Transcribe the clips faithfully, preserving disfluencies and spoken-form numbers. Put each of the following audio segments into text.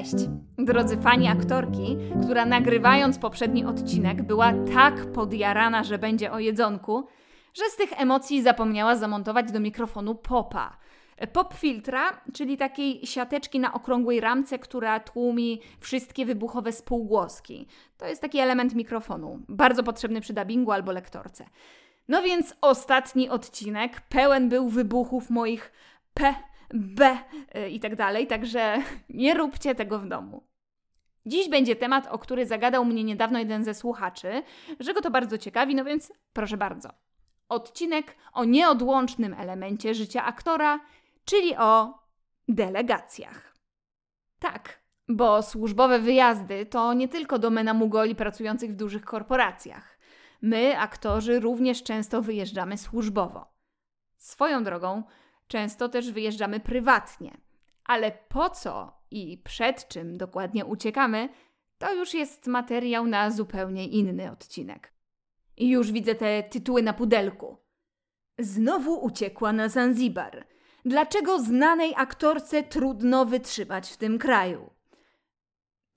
Cześć! Drodzy fani aktorki, która nagrywając poprzedni odcinek była tak podjarana, że będzie o jedzonku, że z tych emocji zapomniała zamontować do mikrofonu popa. Pop filtra, czyli takiej siateczki na okrągłej ramce, która tłumi wszystkie wybuchowe spółgłoski. To jest taki element mikrofonu, bardzo potrzebny przy dubbingu albo lektorce. No więc ostatni odcinek pełen był wybuchów moich P, B i tak dalej, także nie róbcie tego w domu. Dziś będzie temat, o który zagadał mnie niedawno jeden ze słuchaczy, że go to bardzo ciekawi, no więc proszę bardzo. Odcinek o nieodłącznym elemencie życia aktora, czyli o delegacjach. Tak, bo służbowe wyjazdy to nie tylko domena mugoli pracujących w dużych korporacjach. My, aktorzy, również często wyjeżdżamy służbowo. Swoją drogą, często też wyjeżdżamy prywatnie. Ale po co i przed czym dokładnie uciekamy, to już jest materiał na zupełnie inny odcinek. I już widzę te tytuły na pudelku. Znowu uciekła na Zanzibar. Dlaczego znanej aktorce trudno wytrzymać w tym kraju?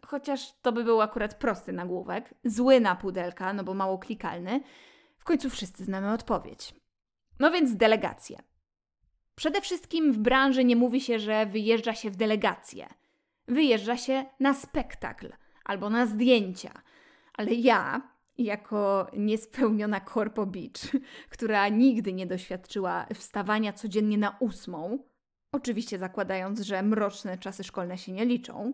Chociaż to by był akurat prosty nagłówek, zły na pudelka, no bo mało klikalny. W końcu wszyscy znamy odpowiedź. No więc delegacje. Przede wszystkim w branży nie mówi się, że wyjeżdża się w delegacje. Wyjeżdża się na spektakl albo na zdjęcia. Ale ja, jako niespełniona korpo bitch, która nigdy nie doświadczyła wstawania codziennie na ósmą, oczywiście zakładając, że mroczne czasy szkolne się nie liczą,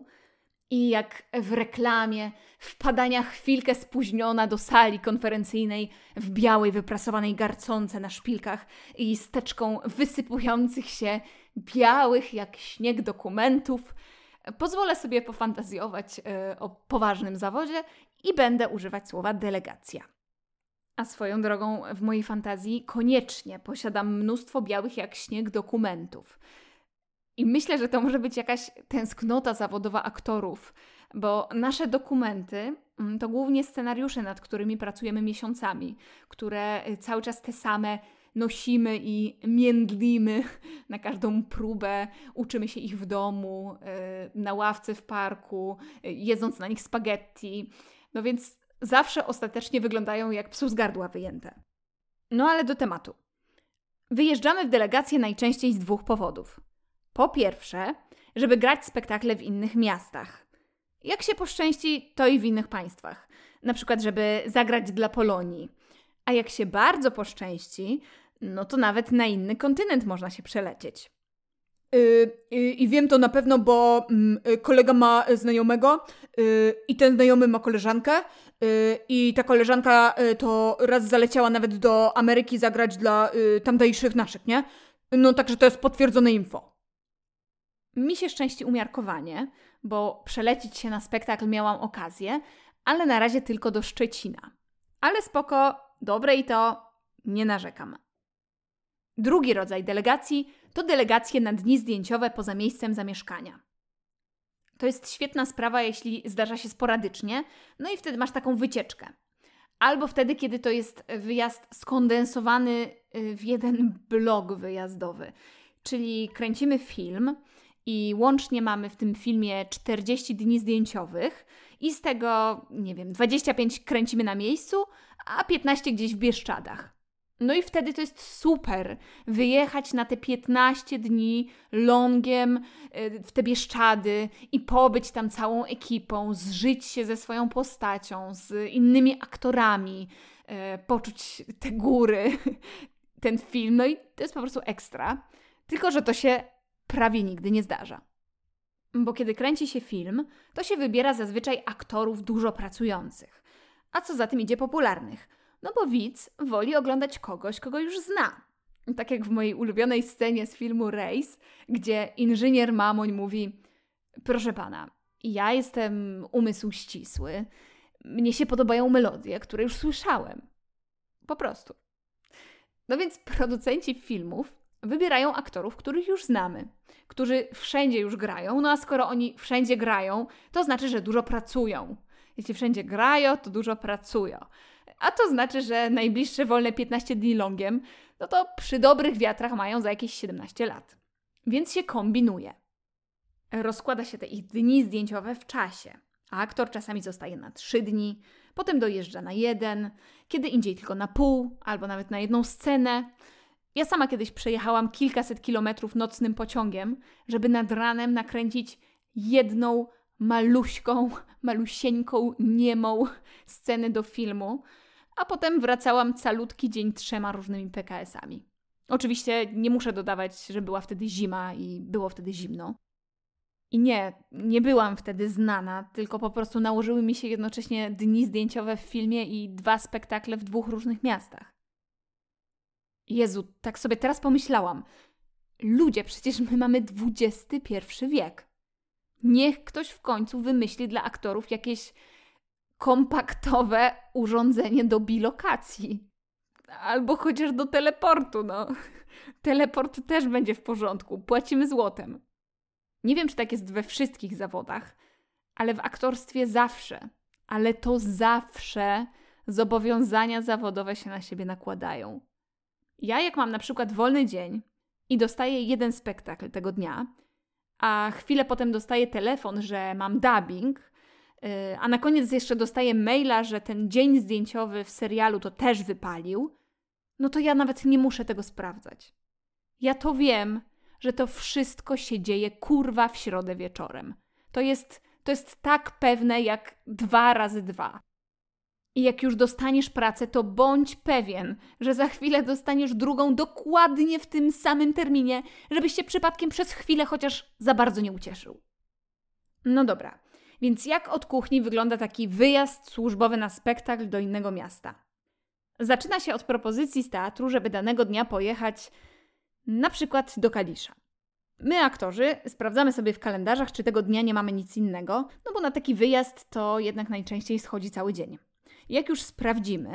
i jak w reklamie wpadania chwilkę spóźniona do sali konferencyjnej w białej, wyprasowanej garconce na szpilkach i z teczką wysypujących się białych jak śnieg dokumentów, pozwolę sobie pofantazjować yy, o poważnym zawodzie i będę używać słowa delegacja. A swoją drogą w mojej fantazji koniecznie posiadam mnóstwo białych jak śnieg dokumentów. I myślę, że to może być jakaś tęsknota zawodowa aktorów, bo nasze dokumenty to głównie scenariusze, nad którymi pracujemy miesiącami, które cały czas te same nosimy i międlimy na każdą próbę, uczymy się ich w domu, na ławce w parku, jedząc na nich spaghetti. No więc zawsze ostatecznie wyglądają jak psu z gardła wyjęte. No ale do tematu. Wyjeżdżamy w delegację najczęściej z dwóch powodów. Po pierwsze, żeby grać spektakle w innych miastach. Jak się poszczęści, to i w innych państwach. Na przykład, żeby zagrać dla Polonii. A jak się bardzo poszczęści, no to nawet na inny kontynent można się przelecieć. Yy, yy, I wiem to na pewno, bo yy, kolega ma znajomego yy, i ten znajomy ma koleżankę yy, i ta koleżanka yy, to raz zaleciała nawet do Ameryki zagrać dla yy, tamtejszych naszych, nie? No także to jest potwierdzone info. Mi się szczęści umiarkowanie, bo przelecić się na spektakl miałam okazję, ale na razie tylko do Szczecina. Ale spoko, dobre i to, nie narzekam. Drugi rodzaj delegacji to delegacje na dni zdjęciowe poza miejscem zamieszkania. To jest świetna sprawa, jeśli zdarza się sporadycznie, no i wtedy masz taką wycieczkę. Albo wtedy, kiedy to jest wyjazd skondensowany w jeden blok wyjazdowy, czyli kręcimy film i łącznie mamy w tym filmie czterdzieści dni zdjęciowych i z tego, nie wiem, dwadzieścia pięć kręcimy na miejscu, a piętnaście gdzieś w Bieszczadach. No i wtedy to jest super wyjechać na te piętnaście dni longiem w te Bieszczady i pobyć tam całą ekipą, zżyć się ze swoją postacią, z innymi aktorami, poczuć te góry, ten film, no i to jest po prostu ekstra. Tylko że to się prawie nigdy nie zdarza. Bo kiedy kręci się film, to się wybiera zazwyczaj aktorów dużo pracujących. A co za tym idzie popularnych? No bo widz woli oglądać kogoś, kogo już zna. Tak jak w mojej ulubionej scenie z filmu Race, gdzie inżynier Mamoń mówi: proszę pana, ja jestem umysł ścisły, mnie się podobają melodie, które już słyszałem. Po prostu. No więc producenci filmów wybierają aktorów, których już znamy, którzy wszędzie już grają, no a skoro oni wszędzie grają, to znaczy, że dużo pracują. Jeśli wszędzie grają, to dużo pracują. A to znaczy, że najbliższe wolne piętnaście dni longiem, no to przy dobrych wiatrach mają za jakieś siedemnaście lat. Więc się kombinuje. Rozkłada się te ich dni zdjęciowe w czasie, a aktor czasami zostaje na trzy dni, potem dojeżdża na jeden, kiedy indziej tylko na pół albo nawet na jedną scenę. Ja sama kiedyś przejechałam kilkaset kilometrów nocnym pociągiem, żeby nad ranem nakręcić jedną maluśką, malusieńką, niemą scenę do filmu, a potem wracałam calutki dzień trzema różnymi P K S-ami. Oczywiście nie muszę dodawać, że była wtedy zima i było wtedy zimno. I nie, nie byłam wtedy znana, tylko po prostu nałożyły mi się jednocześnie dni zdjęciowe w filmie i dwa spektakle w dwóch różnych miastach. Jezu, tak sobie teraz pomyślałam. Ludzie, przecież my mamy dwudziesty pierwszy wiek. Niech ktoś w końcu wymyśli dla aktorów jakieś kompaktowe urządzenie do bilokacji. Albo chociaż do teleportu, no. Teleport też będzie w porządku, płacimy złotem. Nie wiem, czy tak jest we wszystkich zawodach, ale w aktorstwie zawsze, ale to zawsze zobowiązania zawodowe się na siebie nakładają. Ja jak mam na przykład wolny dzień i dostaję jeden spektakl tego dnia, a chwilę potem dostaję telefon, że mam dubbing, a na koniec jeszcze dostaję maila, że ten dzień zdjęciowy w serialu to też wypalił, no to ja nawet nie muszę tego sprawdzać. Ja to wiem, że to wszystko się dzieje, kurwa, w środę wieczorem. To jest, to jest tak pewne jak dwa razy dwa. I jak już dostaniesz pracę, to bądź pewien, że za chwilę dostaniesz drugą dokładnie w tym samym terminie, żebyś się przypadkiem przez chwilę chociaż za bardzo nie ucieszył. No dobra, więc jak od kuchni wygląda taki wyjazd służbowy na spektakl do innego miasta? Zaczyna się od propozycji z teatru, żeby danego dnia pojechać na przykład do Kalisza. My, aktorzy, sprawdzamy sobie w kalendarzach, czy tego dnia nie mamy nic innego, no bo na taki wyjazd to jednak najczęściej schodzi cały dzień. Jak już sprawdzimy,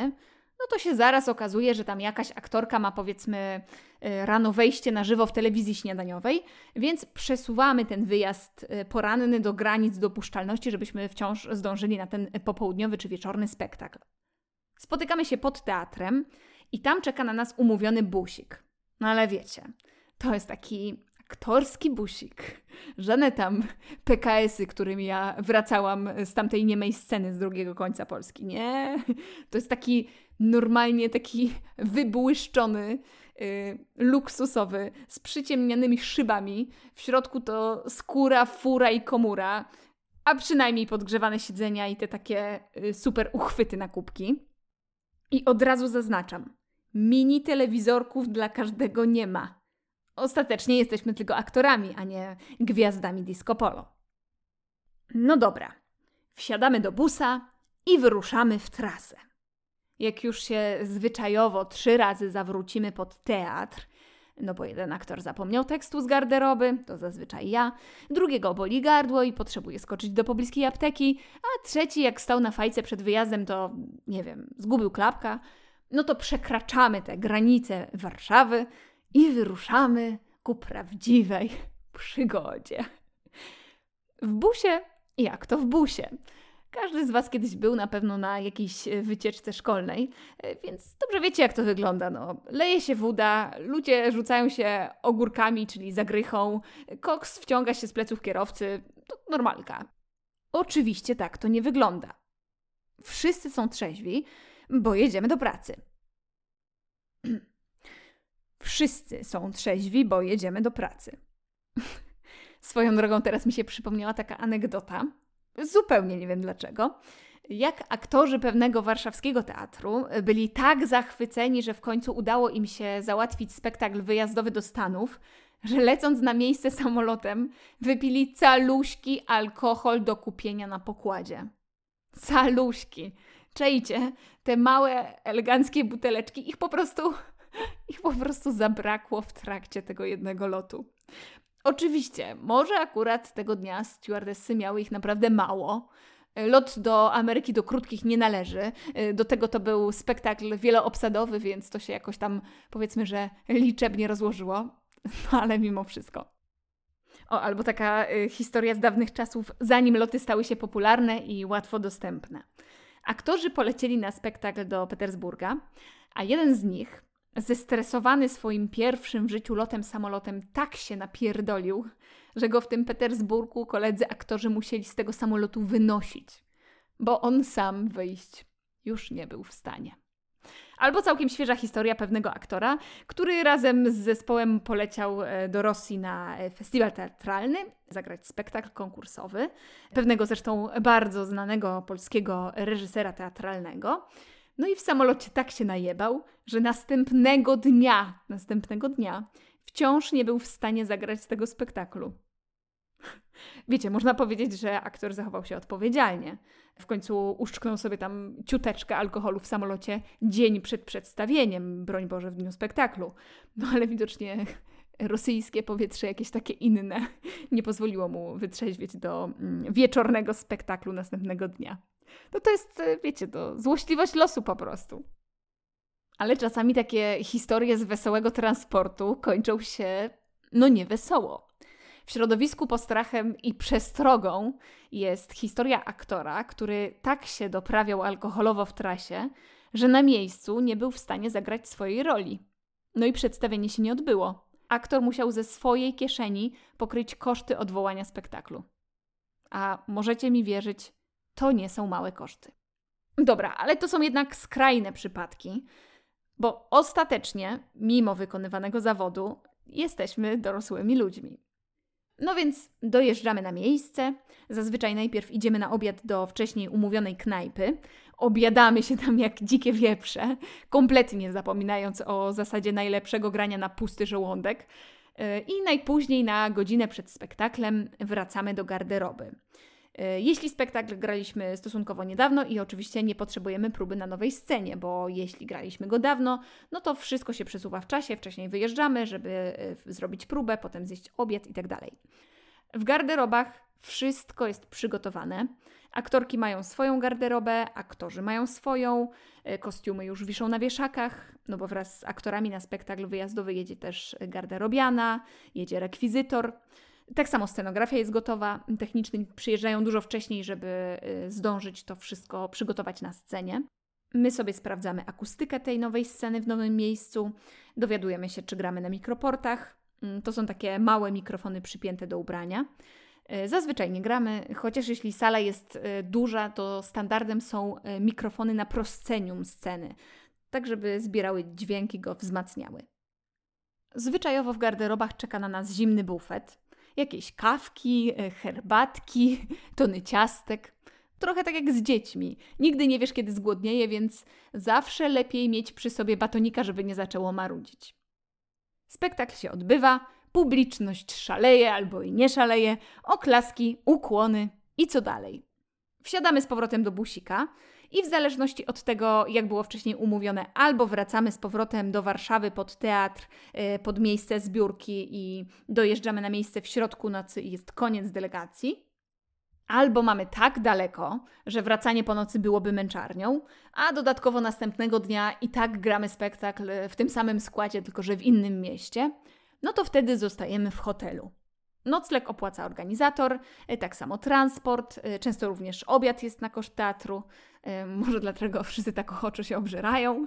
no to się zaraz okazuje, że tam jakaś aktorka ma, powiedzmy, rano wejście na żywo w telewizji śniadaniowej, więc przesuwamy ten wyjazd poranny do granic dopuszczalności, żebyśmy wciąż zdążyli na ten popołudniowy czy wieczorny spektakl. Spotykamy się pod teatrem i tam czeka na nas umówiony busik. No ale wiecie, to jest taki aktorski busik. Żadne tam P K S-y, którymi ja wracałam z tamtej niemej sceny z drugiego końca Polski. Nie, to jest taki normalnie taki wybłyszczony, yy, luksusowy, z przyciemnianymi szybami. W środku to skóra, fura i komura, a przynajmniej podgrzewane siedzenia i te takie yy, super uchwyty na kubki. I od razu zaznaczam, mini telewizorków dla każdego nie ma. Ostatecznie jesteśmy tylko aktorami, a nie gwiazdami disco polo. No dobra, wsiadamy do busa i wyruszamy w trasę. Jak już się zwyczajowo trzy razy zawrócimy pod teatr, no bo jeden aktor zapomniał tekstu z garderoby, to zazwyczaj ja, drugiego boli gardło i potrzebuje skoczyć do pobliskiej apteki, a trzeci jak stał na fajce przed wyjazdem, to nie wiem, zgubił klapka, no to przekraczamy te granice Warszawy i wyruszamy ku prawdziwej przygodzie. W busie, jak to w busie. Każdy z Was kiedyś był na pewno na jakiejś wycieczce szkolnej, więc dobrze wiecie, jak to wygląda. No, leje się woda, ludzie rzucają się ogórkami, czyli zagrychą, koks wciąga się z pleców kierowcy, to normalka. Oczywiście tak to nie wygląda. Wszyscy są trzeźwi, bo jedziemy do pracy. Wszyscy są trzeźwi, bo jedziemy do pracy. Swoją drogą teraz mi się przypomniała taka anegdota. Zupełnie nie wiem dlaczego. Jak aktorzy pewnego warszawskiego teatru byli tak zachwyceni, że w końcu udało im się załatwić spektakl wyjazdowy do Stanów, że lecąc na miejsce samolotem wypili caluśki alkohol do kupienia na pokładzie. Caluśki. Czajcie, te małe, eleganckie buteleczki, ich po prostu... Ich po prostu zabrakło w trakcie tego jednego lotu. Oczywiście, może akurat tego dnia stewardessy miały ich naprawdę mało. Lot do Ameryki do krótkich nie należy. Do tego to był spektakl wieloobsadowy, więc to się jakoś tam, powiedzmy, że liczebnie rozłożyło. No ale mimo wszystko. O, albo taka historia z dawnych czasów, zanim loty stały się popularne i łatwo dostępne. Aktorzy polecieli na spektakl do Petersburga, a jeden z nich... Zestresowany swoim pierwszym w życiu lotem samolotem tak się napierdolił, że go w tym Petersburgu koledzy aktorzy musieli z tego samolotu wynosić, bo on sam wyjść już nie był w stanie. Albo całkiem świeża historia pewnego aktora, który razem z zespołem poleciał do Rosji na festiwal teatralny zagrać spektakl konkursowy, pewnego zresztą bardzo znanego polskiego reżysera teatralnego. No i w samolocie tak się najebał, że następnego dnia, następnego dnia wciąż nie był w stanie zagrać tego spektaklu. Wiecie, można powiedzieć, że aktor zachował się odpowiedzialnie. W końcu uszczknął sobie tam ciuteczkę alkoholu w samolocie dzień przed przedstawieniem, broń Boże, w dniu spektaklu. No ale widocznie rosyjskie powietrze, jakieś takie inne, nie pozwoliło mu wytrzeźwieć do wieczornego spektaklu następnego dnia. No to jest, wiecie, to złośliwość losu po prostu. Ale czasami takie historie z wesołego transportu kończą się, no nie wesoło. W środowisku postrachem i przestrogą jest historia aktora, który tak się doprawiał alkoholowo w trasie, że na miejscu nie był w stanie zagrać swojej roli. No i przedstawienie się nie odbyło. Aktor musiał ze swojej kieszeni pokryć koszty odwołania spektaklu. A możecie mi wierzyć, to nie są małe koszty. Dobra, ale to są jednak skrajne przypadki, bo ostatecznie, mimo wykonywanego zawodu, jesteśmy dorosłymi ludźmi. No więc dojeżdżamy na miejsce, zazwyczaj najpierw idziemy na obiad do wcześniej umówionej knajpy, obiadamy się tam jak dzikie wieprze, kompletnie zapominając o zasadzie najlepszego grania na pusty żołądek i najpóźniej na godzinę przed spektaklem wracamy do garderoby. Jeśli spektakl graliśmy stosunkowo niedawno i oczywiście nie potrzebujemy próby na nowej scenie, bo jeśli graliśmy go dawno, no to wszystko się przesuwa w czasie, wcześniej wyjeżdżamy, żeby zrobić próbę, potem zjeść obiad itd. W garderobach wszystko jest przygotowane. Aktorki mają swoją garderobę, aktorzy mają swoją, kostiumy już wiszą na wieszakach, no bo wraz z aktorami na spektakl wyjazdowy jedzie też garderobiana, jedzie rekwizytor. Tak samo scenografia jest gotowa, technicznie przyjeżdżają dużo wcześniej, żeby zdążyć to wszystko przygotować na scenie. My sobie sprawdzamy akustykę tej nowej sceny w nowym miejscu, dowiadujemy się, czy gramy na mikroportach. To są takie małe mikrofony przypięte do ubrania. Zazwyczaj nie gramy, chociaż jeśli sala jest duża, to standardem są mikrofony na proscenium sceny, tak żeby zbierały dźwięki, go wzmacniały. Zwyczajowo w garderobach czeka na nas zimny bufet. Jakieś kawki, herbatki, tony ciastek. Trochę tak jak z dziećmi. Nigdy nie wiesz, kiedy zgłodnieje, więc zawsze lepiej mieć przy sobie batonika, żeby nie zaczęło marudzić. Spektakl się odbywa, publiczność szaleje albo i nie szaleje, oklaski, ukłony i co dalej. Wsiadamy z powrotem do busika i w zależności od tego, jak było wcześniej umówione, albo wracamy z powrotem do Warszawy pod teatr, pod miejsce zbiórki i dojeżdżamy na miejsce w środku nocy i jest koniec delegacji, albo mamy tak daleko, że wracanie po nocy byłoby męczarnią, a dodatkowo następnego dnia i tak gramy spektakl w tym samym składzie, tylko że w innym mieście, no to wtedy zostajemy w hotelu. Nocleg opłaca organizator, tak samo transport, często również obiad jest na koszt teatru, może dlatego wszyscy tak ochoczo się obżerają.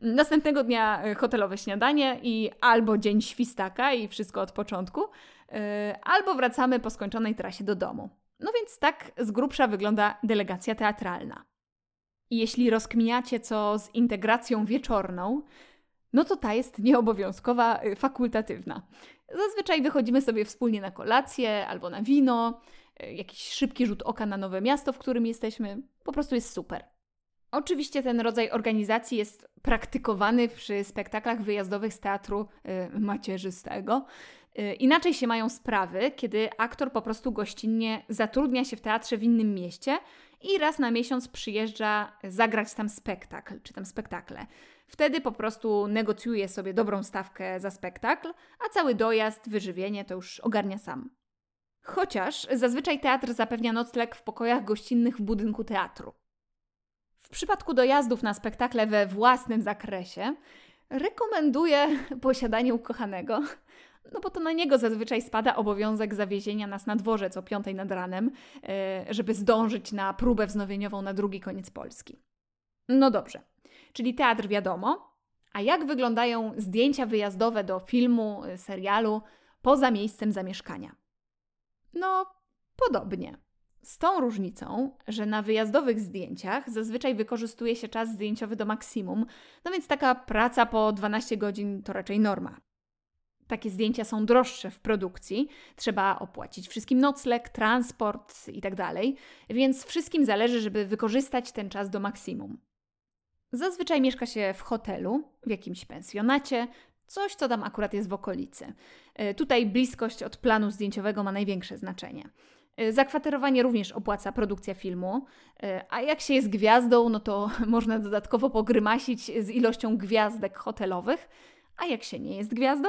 Następnego dnia hotelowe śniadanie i albo dzień świstaka i wszystko od początku, albo wracamy po skończonej trasie do domu. No więc tak z grubsza wygląda delegacja teatralna. I jeśli rozkminiacie, co z integracją wieczorną, no to ta jest nieobowiązkowa, fakultatywna. Zazwyczaj wychodzimy sobie wspólnie na kolację albo na wino, jakiś szybki rzut oka na nowe miasto, w którym jesteśmy. Po prostu jest super. Oczywiście ten rodzaj organizacji jest praktykowany przy spektaklach wyjazdowych z teatru macierzystego. Inaczej się mają sprawy, kiedy aktor po prostu gościnnie zatrudnia się w teatrze w innym mieście i raz na miesiąc przyjeżdża zagrać tam spektakl, czy tam spektakle. Wtedy po prostu negocjuje sobie dobrą stawkę za spektakl, a cały dojazd, wyżywienie to już ogarnia sam. Chociaż zazwyczaj teatr zapewnia nocleg w pokojach gościnnych w budynku teatru. W przypadku dojazdów na spektakle we własnym zakresie rekomenduję posiadanie ukochanego, no bo to na niego zazwyczaj spada obowiązek zawiezienia nas na dworzec o piątej nad ranem, żeby zdążyć na próbę wznowieniową na drugi koniec Polski. No dobrze, czyli teatr wiadomo, a jak wyglądają zdjęcia wyjazdowe do filmu, serialu poza miejscem zamieszkania? No, podobnie. Z tą różnicą, że na wyjazdowych zdjęciach zazwyczaj wykorzystuje się czas zdjęciowy do maksimum, no więc taka praca po dwanaście godzin to raczej norma. Takie zdjęcia są droższe w produkcji, trzeba opłacić wszystkim nocleg, transport itd., więc wszystkim zależy, żeby wykorzystać ten czas do maksimum. Zazwyczaj mieszka się w hotelu, w jakimś pensjonacie, coś co tam akurat jest w okolicy. Tutaj bliskość od planu zdjęciowego ma największe znaczenie. Zakwaterowanie również opłaca produkcja filmu, a jak się jest gwiazdą, no to można dodatkowo pogrymasić z ilością gwiazdek hotelowych, a jak się nie jest gwiazdą,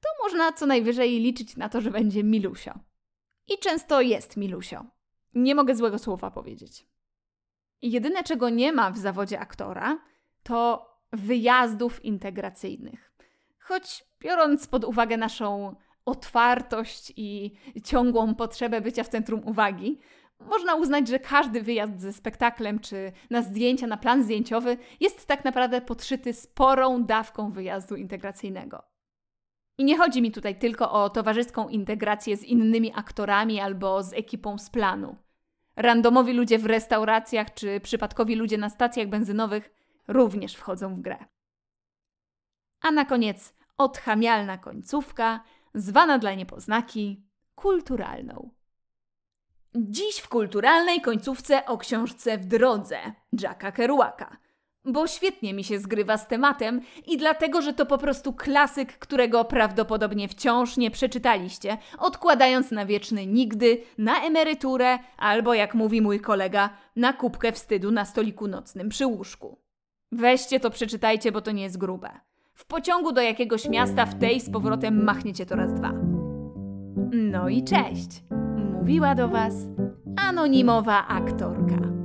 to można co najwyżej liczyć na to, że będzie milusio. I często jest milusio. Nie mogę złego słowa powiedzieć. Jedyne, czego nie ma w zawodzie aktora, to wyjazdów integracyjnych. Choć biorąc pod uwagę naszą otwartość i ciągłą potrzebę bycia w centrum uwagi, można uznać, że każdy wyjazd ze spektaklem czy na zdjęcia, na plan zdjęciowy jest tak naprawdę podszyty sporą dawką wyjazdu integracyjnego. I nie chodzi mi tutaj tylko o towarzyską integrację z innymi aktorami albo z ekipą z planu. Randomowi ludzie w restauracjach czy przypadkowi ludzie na stacjach benzynowych również wchodzą w grę. A na koniec odchamialna końcówka, zwana dla niepoznaki kulturalną. Dziś w kulturalnej końcówce o książce W drodze Jacka Kerouaca, bo świetnie mi się zgrywa z tematem i dlatego, że to po prostu klasyk, którego prawdopodobnie wciąż nie przeczytaliście, odkładając na wieczny nigdy, na emeryturę albo, jak mówi mój kolega, na kubkę wstydu na stoliku nocnym przy łóżku. Weźcie to, przeczytajcie, bo to nie jest grube. W pociągu do jakiegoś miasta w tej z powrotem machniecie to raz dwa. No i cześć! Mówiła do Was anonimowa aktorka.